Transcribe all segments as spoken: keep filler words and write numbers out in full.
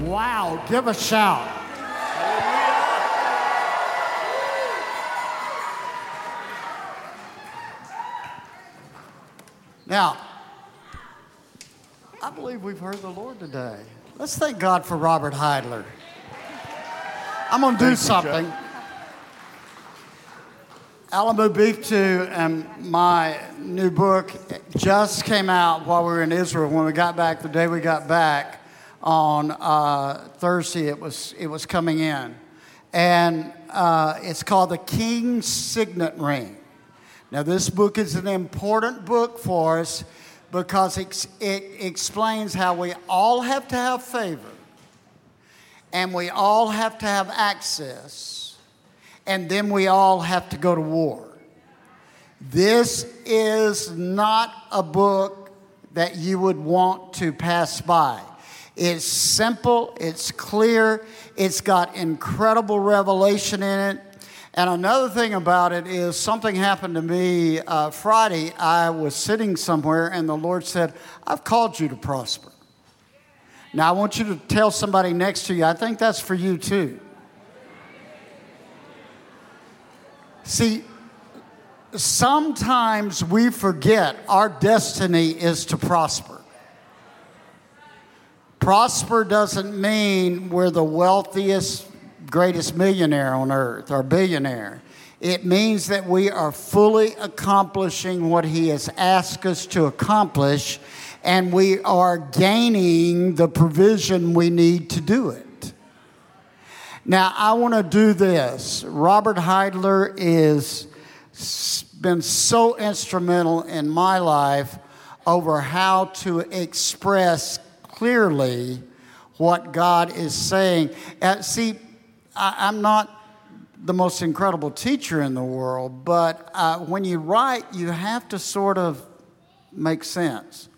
Wow, give a shout. Now, I believe we've heard the Lord today. Let's thank God for Robert Heidler. I'm going to do something. Alamo Beef two and my new book just came out while we were in Israel. When we got back, the day we got back on uh, Thursday, it was it was coming in. And uh, it's called The King's Signet Ring. Now, this book is an important book for us because it, it explains how we all have to have favor and we all have to have access. And then we all have to go to war. This is not a book that you would want to pass by. It's simple, it's clear, it's got incredible revelation in it. And another thing about it is something happened to me uh, Friday. I was sitting somewhere and the Lord said, I've called you to prosper. Now I want you to tell somebody next to you, I think that's for you too. See, sometimes we forget our destiny is to prosper. Prosper doesn't mean we're the wealthiest, greatest millionaire on earth or billionaire. It means that we are fully accomplishing what He has asked us to accomplish, and we are gaining the provision we need to do it. Now, I want to do this. Robert Heidler has been so instrumental in my life over how to express clearly what God is saying. Uh, see, I, I'm not the most incredible teacher in the world, but uh, when you write, you have to sort of make sense.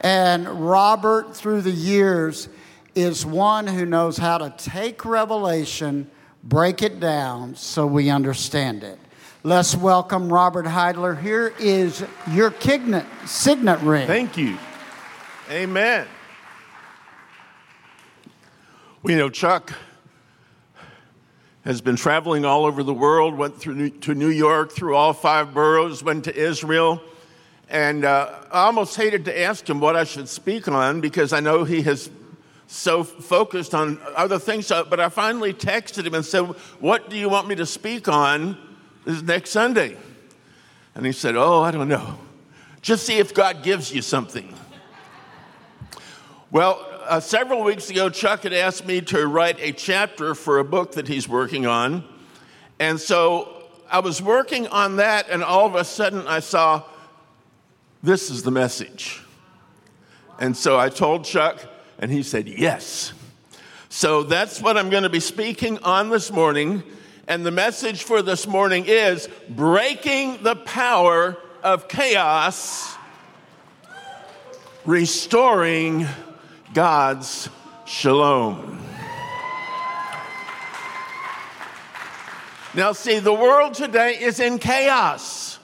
And Robert, through the years, is one who knows how to take revelation, break it down so we understand it. Let's welcome Robert Heidler. Here is your signet, signet ring. Thank you. Amen. Well, you know, Chuck has been traveling all over the world, went through to New York, through all five boroughs, went to Israel. And uh, I almost hated to ask him what I should speak on because I know he has so focused on other things. But I finally texted him and said, what do you want me to speak on this next Sunday? And he said, oh, I don't know. Just see if God gives you something. Well, uh, several weeks ago, Chuck had asked me to write a chapter for a book that he's working on. And so I was working on that, and all of a sudden I saw, this is the message. And so I told Chuck, and he said, yes. So that's what I'm going to be speaking on this morning. And the message for this morning is breaking the power of chaos, restoring God's shalom. Now, see, the world today is in chaos.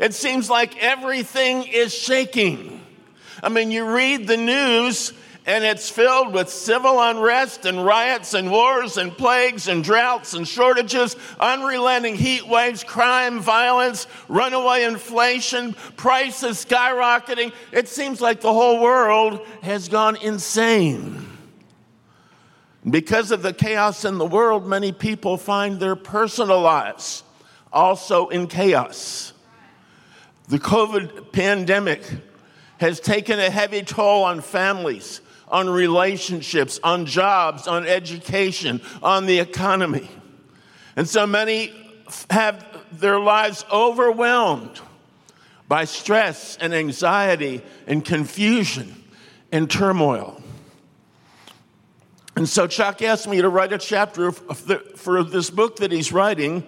It seems like everything is shaking. I mean, you read the news, and it's filled with civil unrest and riots and wars and plagues and droughts and shortages, unrelenting heat waves, crime, violence, runaway inflation, prices skyrocketing. It seems like the whole world has gone insane. Because of the chaos in the world, many people find their personal lives also in chaos. The COVID pandemic has taken a heavy toll on families, on relationships, on jobs, on education, on the economy. And so many have their lives overwhelmed by stress and anxiety and confusion and turmoil. And so Chuck asked me to write a chapter for this book that he's writing,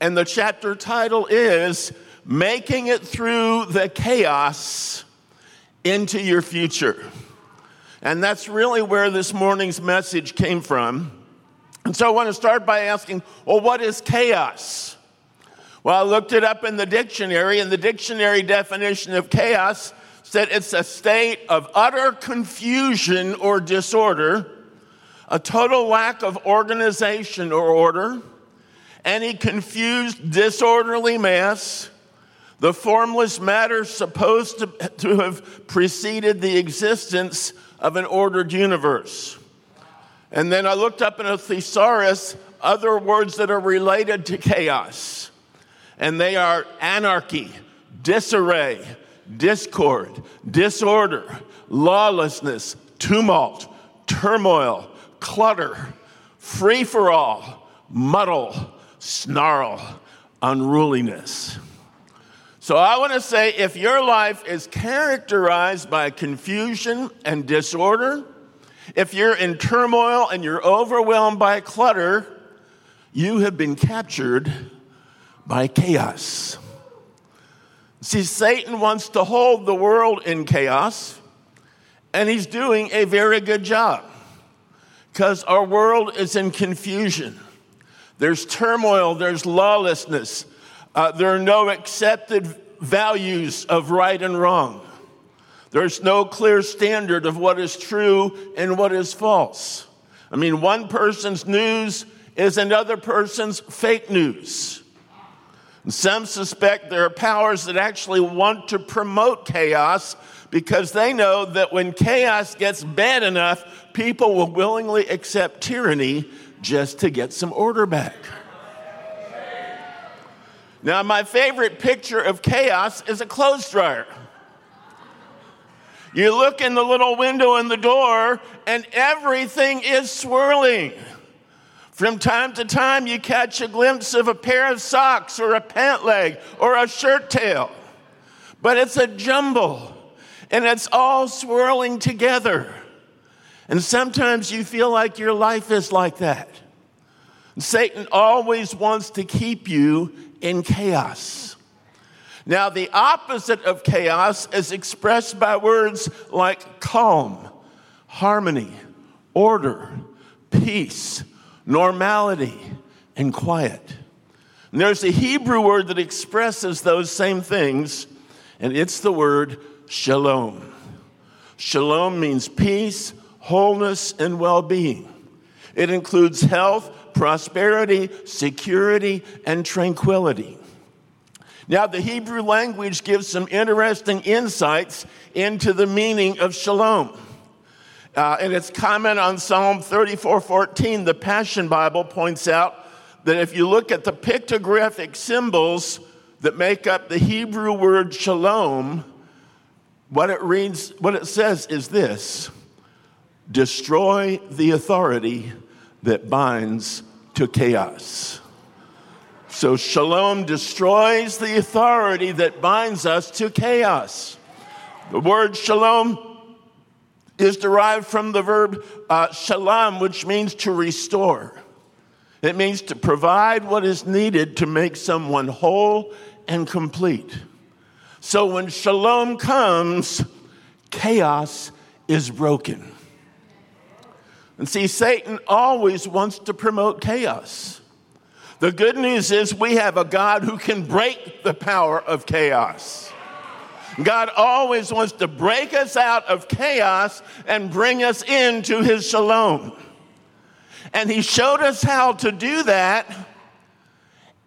and the chapter title is Making It Through the Chaos into Your Future. And that's really where this morning's message came from. And so I want to start by asking, well, what is chaos? Well, I looked it up in the dictionary, and the dictionary definition of chaos said it's a state of utter confusion or disorder, a total lack of organization or order, any confused, disorderly mass, the formless matter supposed to, to have preceded the existence of an ordered universe. And then I looked up in a thesaurus other words that are related to chaos, and they are anarchy, disarray, discord, disorder, lawlessness, tumult, turmoil, clutter, free-for-all, muddle, snarl, unruliness. So I want to say, if your life is characterized by confusion and disorder, if you're in turmoil and you're overwhelmed by clutter, you have been captured by chaos. See, Satan wants to hold the world in chaos, and he's doing a very good job because our world is in confusion. There's turmoil, there's lawlessness, uh, there are no accepted values of right and wrong. There's no clear standard of what is true and what is false. I mean, one person's news is another person's fake news. And some suspect there are powers that actually want to promote chaos because they know that when chaos gets bad enough, people will willingly accept tyranny just to get some order back. Now, my favorite picture of chaos is a clothes dryer. You look in the little window in the door, and everything is swirling. From time to time, you catch a glimpse of a pair of socks or a pant leg or a shirt tail. But it's a jumble, and it's all swirling together. And sometimes you feel like your life is like that. And Satan always wants to keep you in chaos. Now, the opposite of chaos is expressed by words like calm, harmony, order, peace, normality, and quiet. And there's a Hebrew word that expresses those same things, and it's the word shalom. Shalom means peace, wholeness, and well-being. It includes health, prosperity, security, and tranquility. Now, the Hebrew language gives some interesting insights into the meaning of shalom. Uh, in its comment on Psalm thirty-four fourteen, the Passion Bible points out that if you look at the pictographic symbols that make up the Hebrew word shalom, what it reads, what it says is this: destroy the authority that binds to chaos. So shalom destroys the authority that binds us to chaos. The word shalom is derived from the verb uh, shalom, which means to restore. It means to provide what is needed to make someone whole and complete. So when shalom comes, chaos is broken. And see, Satan always wants to promote chaos. The good news is we have a God who can break the power of chaos. God always wants to break us out of chaos and bring us into his shalom. And he showed us how to do that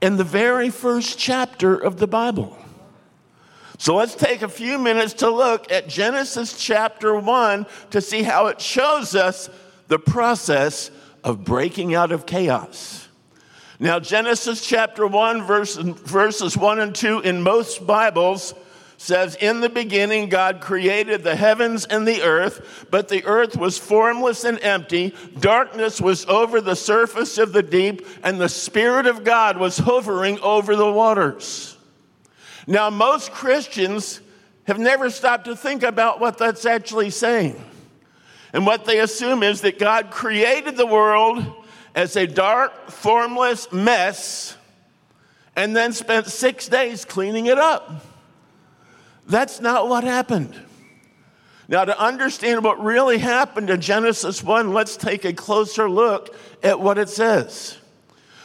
in the very first chapter of the Bible. So let's take a few minutes to look at Genesis chapter one to see how it shows us the process of breaking out of chaos. Now, Genesis chapter one, verse, verses one and two in most Bibles says, "In the beginning God created the heavens and the earth, but the earth was formless and empty. Darkness was over the surface of the deep, and the Spirit of God was hovering over the waters." Now, most Christians have never stopped to think about what that's actually saying. And what they assume is that God created the world as a dark, formless mess, and then spent six days cleaning it up. That's not what happened. Now, to understand what really happened in Genesis one, let's take a closer look at what it says.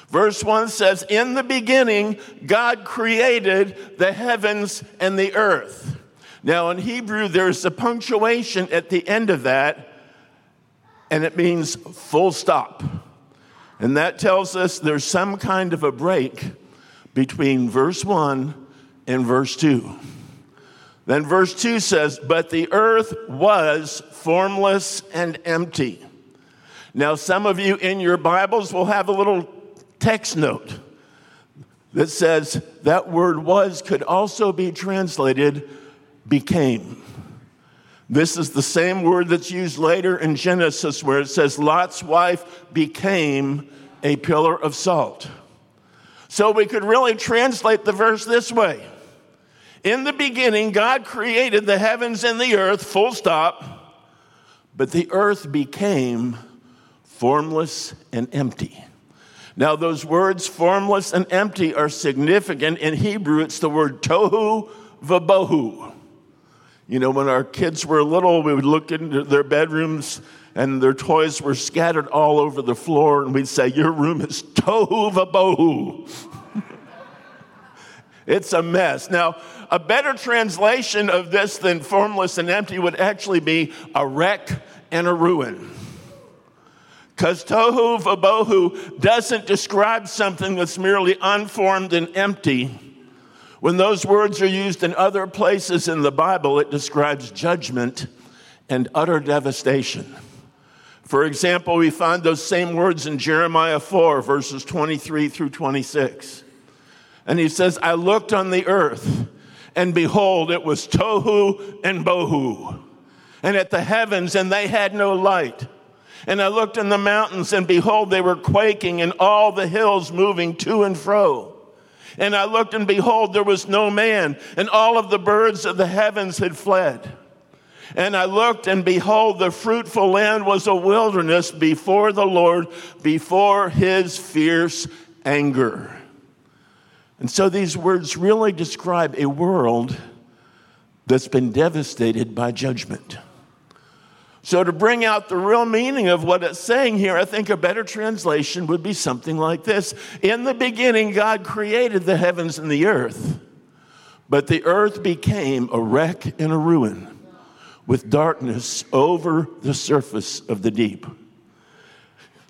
Verse one says, "In the beginning, God created the heavens and the earth." Now, in Hebrew, there's a punctuation at the end of that, and it means full stop. And that tells us there's some kind of a break between verse one and verse two. Then verse two says, but the earth was formless and empty. Now, some of you in your Bibles will have a little text note that says that word was could also be translated became. This is the same word that's used later in Genesis where it says Lot's wife became a pillar of salt. So we could really translate the verse this way. In the beginning, God created the heavens and the earth, full stop, but the earth became formless and empty. Now, those words formless and empty are significant. In Hebrew, it's the word tohu vebohu. You know, when our kids were little, we would look into their bedrooms and their toys were scattered all over the floor, and we'd say, your room is tohu vebohu. It's a mess. Now, a better translation of this than formless and empty would actually be a wreck and a ruin. Because tohu vebohu doesn't describe something that's merely unformed and empty. When those words are used in other places in the Bible, it describes judgment and utter devastation. For example, we find those same words in Jeremiah four, verses twenty-three through twenty-six. And he says, I looked on the earth, and behold, it was tohu and bohu, and at the heavens, and they had no light. And I looked in the mountains, and behold, they were quaking, and all the hills moving to and fro. And I looked, and behold, there was no man, and all of the birds of the heavens had fled. And I looked, and behold, the fruitful land was a wilderness before the Lord, before his fierce anger. And so these words really describe a world that's been devastated by judgment. So to bring out the real meaning of what it's saying here, I think a better translation would be something like this. In the beginning, God created the heavens and the earth, but the earth became a wreck and a ruin with darkness over the surface of the deep.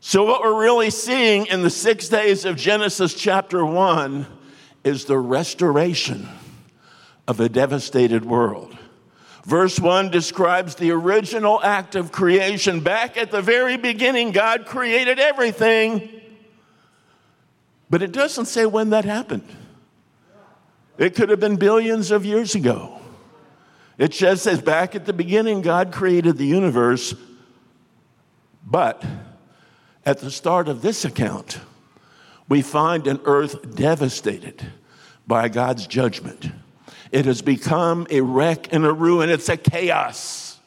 So what we're really seeing in the six days of Genesis chapter one is the restoration of a devastated world. Verse one describes the original act of creation. Back at the very beginning, God created everything. But it doesn't say when that happened. It could have been billions of years ago. It just says back at the beginning, God created the universe. But at the start of this account, we find an earth devastated by God's judgment. It has become a wreck and a ruin. It's a chaos.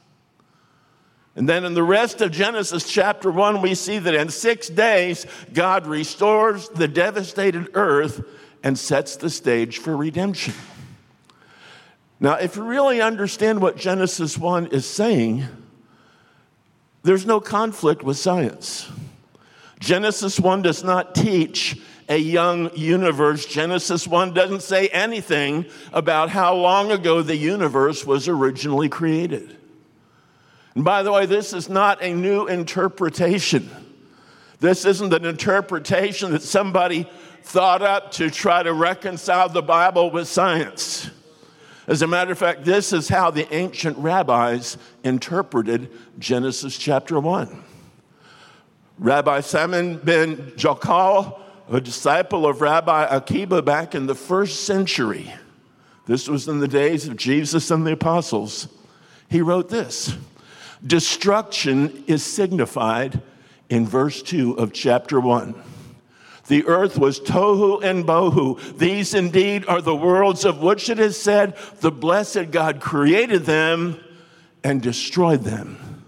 And then in the rest of Genesis chapter one, we see that in six days, God restores the devastated earth and sets the stage for redemption. Now, if you really understand what Genesis one is saying, there's no conflict with science. Genesis one does not teach a young universe. Genesis one doesn't say anything about how long ago the universe was originally created. And by the way, this is not a new interpretation. This isn't an interpretation that somebody thought up to try to reconcile the Bible with science. As a matter of fact, this is how the ancient rabbis interpreted Genesis chapter one. Rabbi Shimon ben Yochai, a disciple of Rabbi Akiba back in the first century, this was in the days of Jesus and the apostles, he wrote this: destruction is signified in verse two of chapter one. The earth was tohu and bohu. These indeed are the worlds of which it is said, the blessed God created them and destroyed them.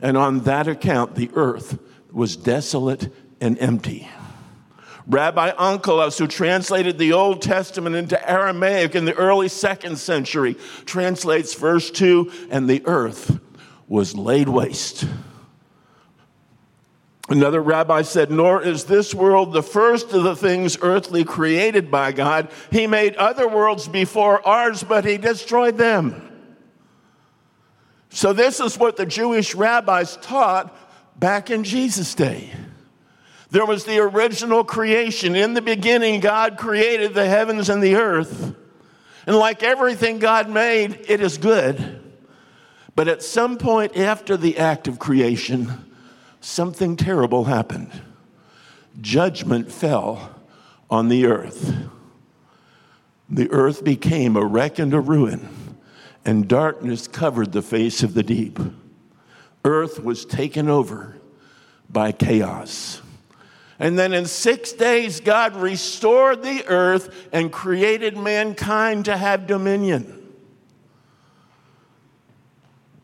And on that account, the earth was desolate and empty. Rabbi Ankelos, who translated the Old Testament into Aramaic in the early second century, translates verse two, and the earth was laid waste. Another rabbi said, nor is this world the first of the things earthly created by God. He made other worlds before ours, but he destroyed them. So this is what the Jewish rabbis taught back in Jesus' day. There was the original creation. In the beginning, God created the heavens and the earth. And like everything God made, it is good. But at some point after the act of creation, something terrible happened. Judgment fell on the earth. The earth became a wreck and a ruin, and darkness covered the face of the deep. Earth was taken over by chaos. And then in six days, God restored the earth and created mankind to have dominion.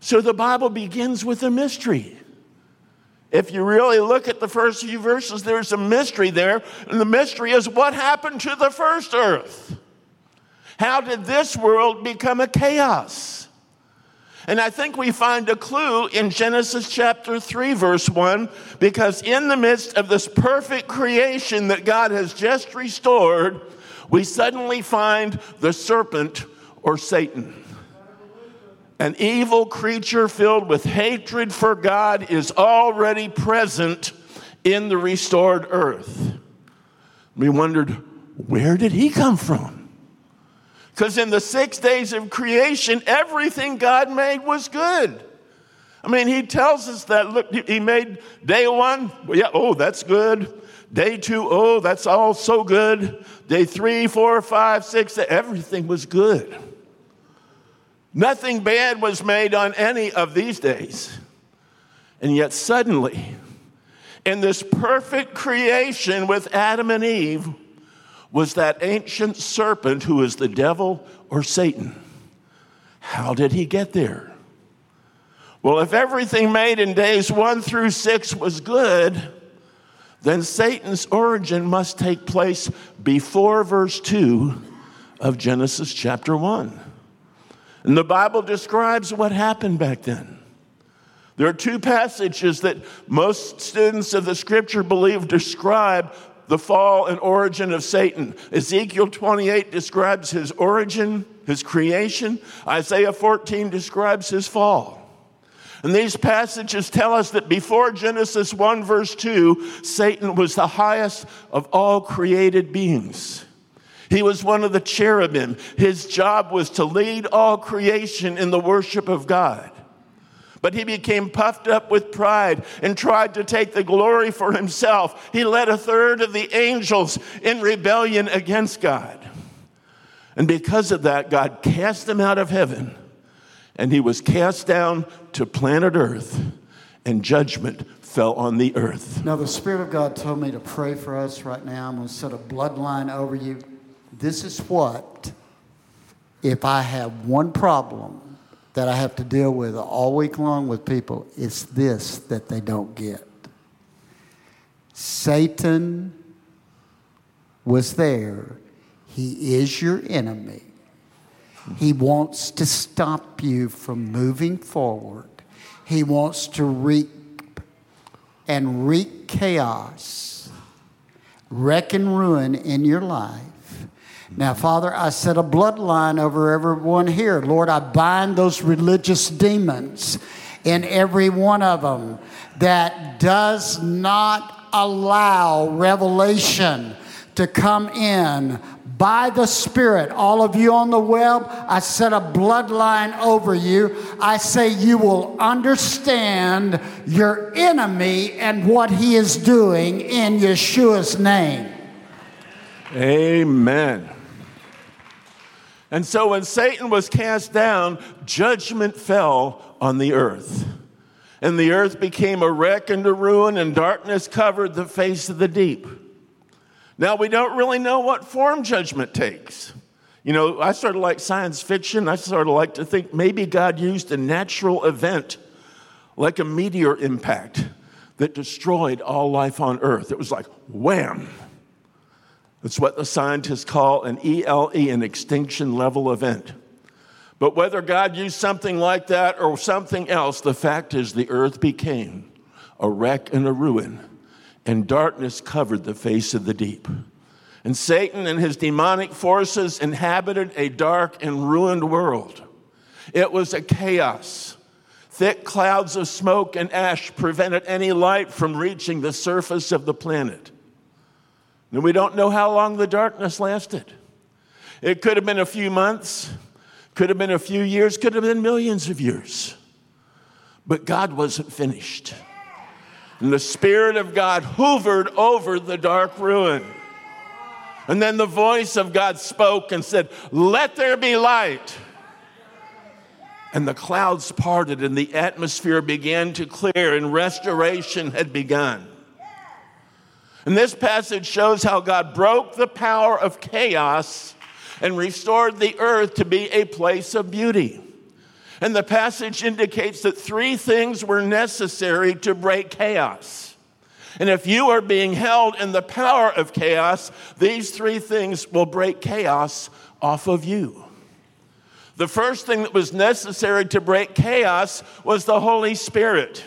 So the Bible begins with a mystery. If you really look at the first few verses, there's a mystery there. And the mystery is, what happened to the first earth? How did this world become a chaos? And I think we find a clue in Genesis chapter three, verse one, because in the midst of this perfect creation that God has just restored, we suddenly find the serpent, or Satan. An evil creature filled with hatred for God is already present in the restored earth. We wondered, where did he come from? Because in the six days of creation, everything God made was good. I mean, he tells us that, look, he made day one, yeah, oh, that's good. Day two, oh, that's all so good. Day three, four, five, six, everything was good. Nothing bad was made on any of these days. And yet suddenly, in this perfect creation with Adam and Eve, was that ancient serpent who is the devil or Satan. How did he get there? Well, if everything made in days one through six was good, then Satan's origin must take place before verse two of Genesis chapter one. And the Bible describes what happened back then. There are two passages that most students of the scripture believe describe the fall and origin of Satan. Ezekiel twenty-eight describes his origin, his creation. Isaiah fourteen describes his fall. And these passages tell us that before Genesis one, verse two, Satan was the highest of all created beings. He was one of the cherubim. His job was to lead all creation in the worship of God. But he became puffed up with pride and tried to take the glory for himself. He led a third of the angels in rebellion against God. And because of that, God cast him out of heaven, and he was cast down to planet Earth, and judgment fell on the earth. Now, the Spirit of God told me to pray for us right now. I'm going to set a bloodline over you. This is what, if I have one problem that I have to deal with all week long with people, it's this that they don't get. Satan was there. He is your enemy. He wants to stop you from moving forward. He wants to reap and wreak chaos, wreck and ruin in your life. Now, Father, I set a bloodline over everyone here. Lord, I bind those religious demons in every one of them that does not allow revelation to come in by the Spirit. All of you on the web, I set a bloodline over you. I say you will understand your enemy and what he is doing in Yeshua's name. Amen. And so when Satan was cast down, judgment fell on the earth. And the earth became a wreck and a ruin, and darkness covered the face of the deep. Now, we don't really know what form judgment takes. You know, I sort of like science fiction. I sort of like to think maybe God used a natural event, like a meteor impact, that destroyed all life on earth. It was like, wham! It's what the scientists call an E L E, an extinction level event. But whether God used something like that or something else, the fact is the earth became a wreck and a ruin, and darkness covered the face of the deep. And Satan and his demonic forces inhabited a dark and ruined world. It was a chaos. Thick clouds of smoke and ash prevented any light from reaching the surface of the planet. And we don't know how long the darkness lasted. It could have been a few months, could have been a few years, could have been millions of years. But God wasn't finished. And the Spirit of God hovered over the dark ruin. And then the voice of God spoke and said, "Let there be light." And the clouds parted and the atmosphere began to clear and restoration had begun. And this passage shows how God broke the power of chaos and restored the earth to be a place of beauty. And the passage indicates that three things were necessary to break chaos. And if you are being held in the power of chaos, these three things will break chaos off of you. The first thing that was necessary to break chaos was the Holy Spirit.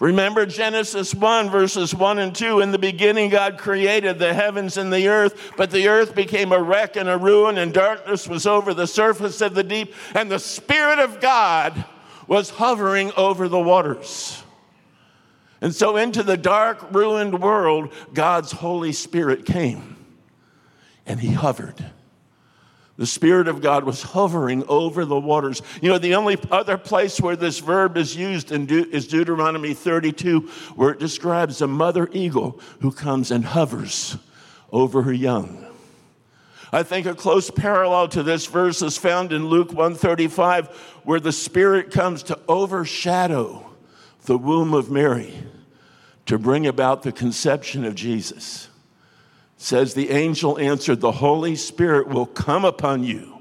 Remember Genesis one, verses one and two. In the beginning, God created the heavens and the earth, but the earth became a wreck and a ruin, and darkness was over the surface of the deep, and the Spirit of God was hovering over the waters. And so into the dark, ruined world, God's Holy Spirit came, and he hovered. The Spirit of God was hovering over the waters. You know, the only other place where this verb is used in De- is Deuteronomy thirty-two, where it describes a mother eagle who comes and hovers over her young. I think a close parallel to this verse is found in Luke one thirty-five, where the Spirit comes to overshadow the womb of Mary to bring about the conception of Jesus. Says the angel answered, "The Holy Spirit will come upon you,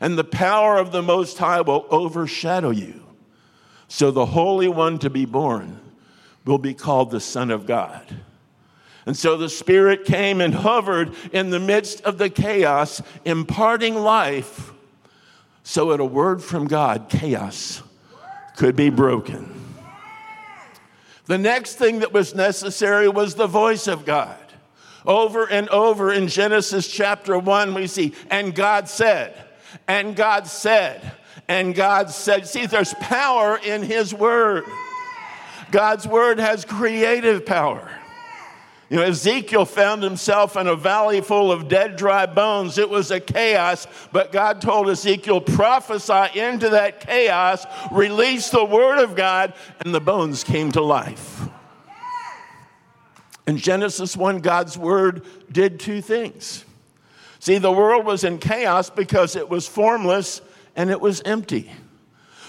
and the power of the Most High will overshadow you. So the Holy One to be born will be called the Son of God." And so the Spirit came and hovered in the midst of the chaos, imparting life. So at a word from God, chaos could be broken. The next thing that was necessary was the voice of God. Over and over in Genesis chapter one, we see, "And God said, and God said, and God said." See, there's power in his word. God's word has creative power. You know, Ezekiel found himself in a valley full of dead, dry bones. It was a chaos, but God told Ezekiel, prophesy into that chaos, release the word of God, and the bones came to life. In Genesis one, God's word did two things. See, the world was in chaos because it was formless and it was empty.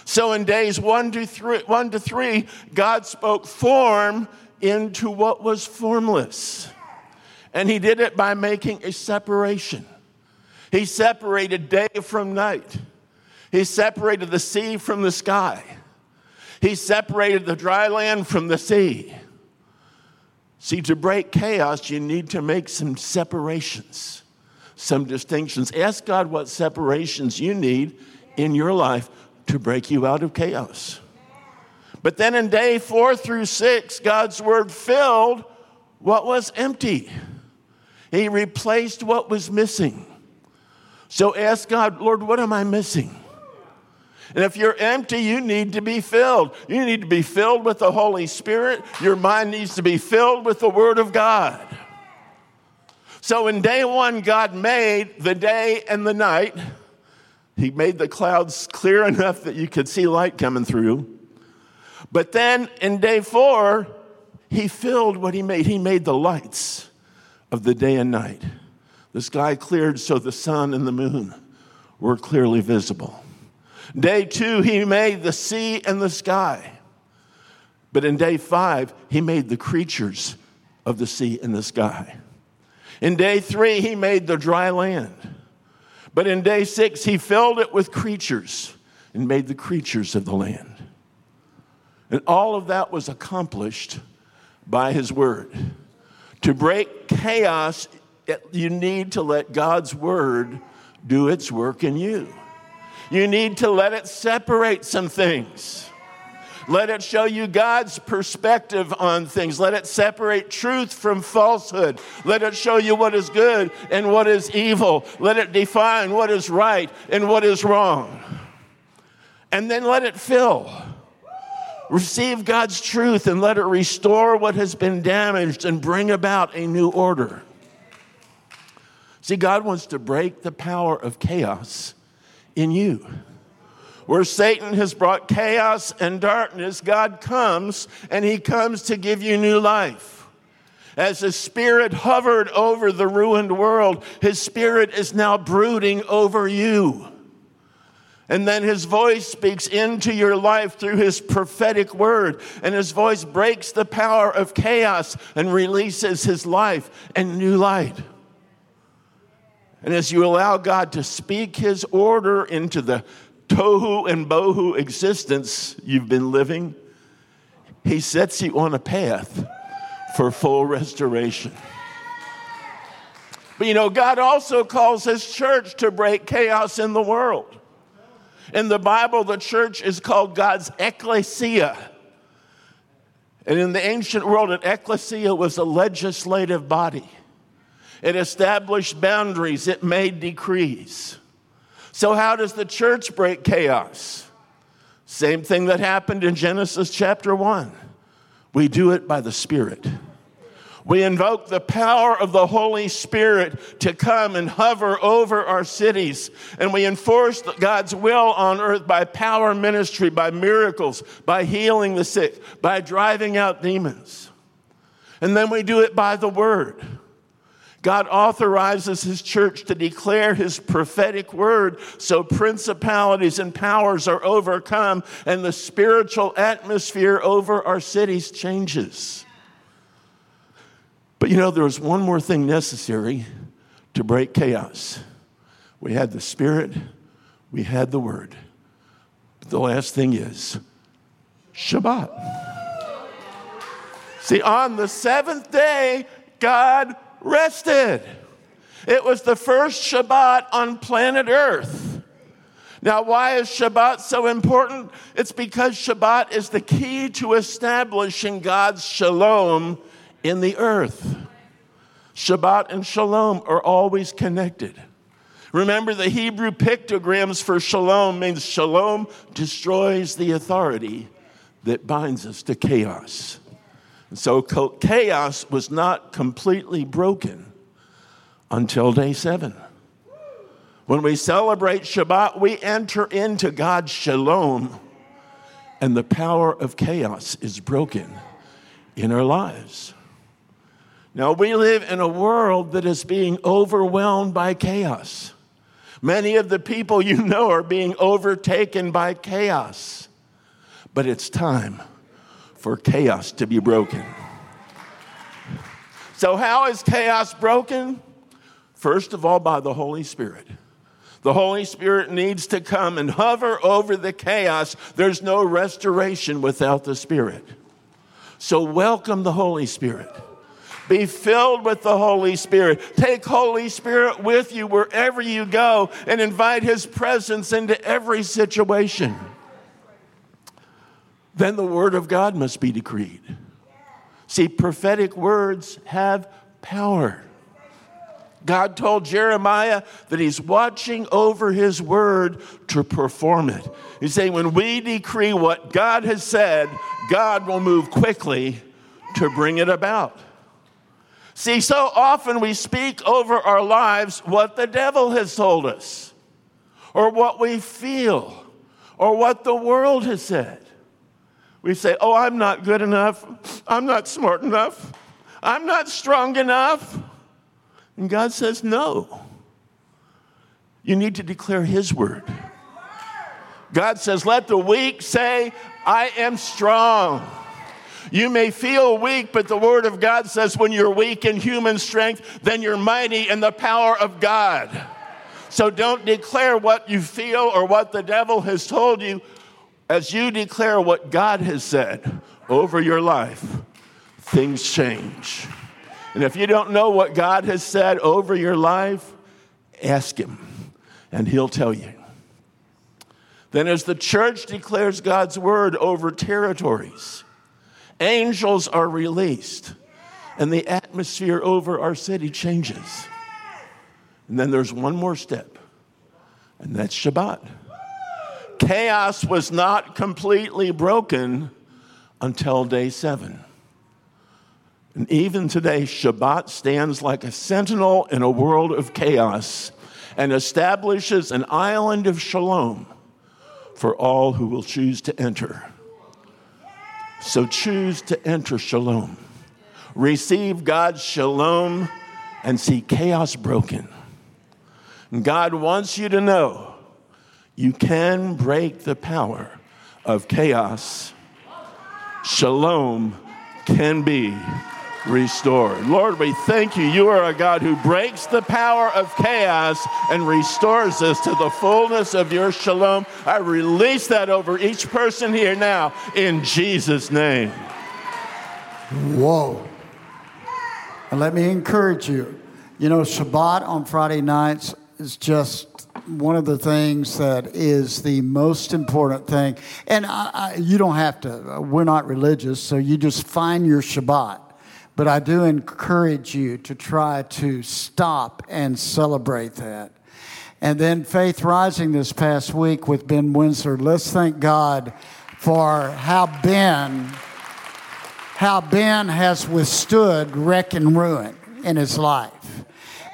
So in days one to three, one to three, God spoke form into what was formless. And he did it by making a separation. He separated day from night. He separated the sea from the sky. He separated the dry land from the sea. See, to break chaos, you need to make some separations, some distinctions. Ask God what separations you need in your life to break you out of chaos. But then in day four through six, God's word filled what was empty. He replaced what was missing. So ask God, Lord, what am I missing? And if you're empty, you need to be filled. You need to be filled with the Holy Spirit. Your mind needs to be filled with the Word of God. So in day one, God made the day and the night. He made the clouds clear enough that you could see light coming through. But then in day four, he filled what he made. He made the lights of the day and night. The sky cleared so the sun and the moon were clearly visible. Day two, he made the sea and the sky. But in day five, he made the creatures of the sea and the sky. In day three, he made the dry land. But in day six, he filled it with creatures and made the creatures of the land. And all of that was accomplished by his word. To break chaos, you need to let God's word do its work in you. You need to let it separate some things. Let it show you God's perspective on things. Let it separate truth from falsehood. Let it show you what is good and what is evil. Let it define what is right and what is wrong. and then let it fill. Receive God's truth and let it restore what has been damaged and bring about a new order. See, God wants to break the power of chaos in you. Where Satan has brought chaos and darkness, God comes, and he comes to give you new life. As his spirit hovered over the ruined world, his spirit is now brooding over you. And then his voice speaks into your life through his prophetic word, and his voice breaks the power of chaos and releases his life and new light. And as you allow God to speak his order into the tohu and bohu existence you've been living, he sets you on a path for full restoration. But you know, God also calls his church to break chaos in the world. In the Bible, the church is called God's ecclesia. And in the ancient world, an ecclesia was a legislative body. It established boundaries. It made decrees. So how does the church break chaos? Same thing that happened in Genesis chapter one. We do it by the Spirit. We invoke the power of the Holy Spirit to come and hover over our cities. And we enforce God's will on earth by power ministry, by miracles, by healing the sick, by driving out demons. And then we do it by the Word. God authorizes his church to declare his prophetic word so principalities and powers are overcome and the spiritual atmosphere over our cities changes. But you know, there's one more thing necessary to break chaos. We had the Spirit, we had the Word. But the last thing is Shabbat. See, on the seventh day, God rested. It was the first Shabbat on planet Earth. Now, why is Shabbat so important? It's because Shabbat is the key to establishing God's shalom in the earth. Shabbat and shalom are always connected. Remember, the Hebrew pictograms for shalom means shalom destroys the authority that binds us to chaos. So chaos was not completely broken until day seven. When we celebrate Shabbat, we enter into God's shalom, and the power of chaos is broken in our lives. Now, we live in a world that is being overwhelmed by chaos. Many of the people you know are being overtaken by chaos, but it's time for chaos to be broken. So how is chaos broken? First of all, by the Holy Spirit. The Holy Spirit needs to come and hover over the chaos. There's no restoration without the Spirit. So welcome the Holy Spirit. Be filled with the Holy Spirit. Take Holy Spirit with you wherever you go and invite his presence into every situation. Then the word of God must be decreed. See, prophetic words have power. God told Jeremiah that he's watching over his word to perform it. He's saying when we decree what God has said, God will move quickly to bring it about. See, so often we speak over our lives what the devil has told us, or what we feel, or what the world has said. We say, oh, I'm not good enough. I'm not smart enough. I'm not strong enough. And God says, no. You need to declare his word. God says, let the weak say, I am strong. You may feel weak, but the word of God says when you're weak in human strength, then you're mighty in the power of God. So don't declare what you feel or what the devil has told you. As you declare what God has said over your life, things change. And if you don't know what God has said over your life, ask him, and he'll tell you. Then as the church declares God's word over territories, angels are released, and the atmosphere over our city changes. And then there's one more step, and that's Shabbat. chaos was not completely broken until day seven. And even today, Shabbat stands like a sentinel in a world of chaos and establishes an island of shalom for all who will choose to enter. So choose to enter shalom. Receive God's shalom and see chaos broken. And God wants you to know you can break the power of chaos. Shalom can be restored. Lord, we thank you. You are a God who breaks the power of chaos and restores us to the fullness of your shalom. I release that over each person here now in Jesus' name. Whoa. And let me encourage you. You know, Shabbat on Friday nights is just one of the things that is the most important thing. And I, I, you don't have to. We're not religious, so you just find your Shabbat. But I do encourage you to try to stop and celebrate that. And then Faith Rising this past week with Ben Windsor. Let's thank God for how Ben, how Ben has withstood wreck and ruin in his life.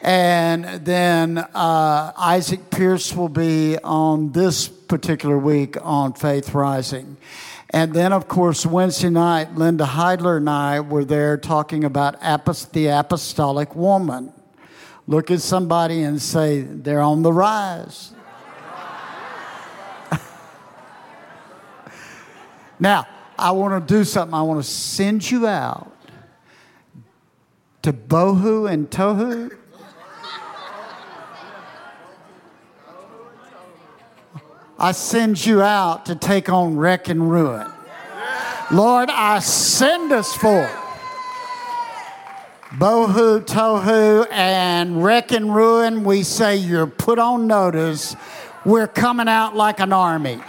And then uh, Isaac Pierce will be on this particular week on Faith Rising. And then, of course, Wednesday night, Linda Heidler and I were there talking about apost- the apostolic woman. Look at somebody and say, they're on the rise. Now, I want to do something. I want to send you out to bohu and tohu. I send you out to take on wreck and ruin. Lord, I send us forth. Bohu, tohu, and wreck and ruin, we say you're put on notice. We're coming out like an army.